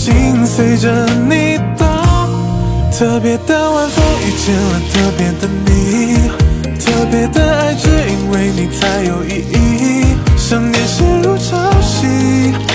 心随着你动，特别的晚风遇见了特别的你，特别的爱只因为你才有意义，想念陷入潮汐。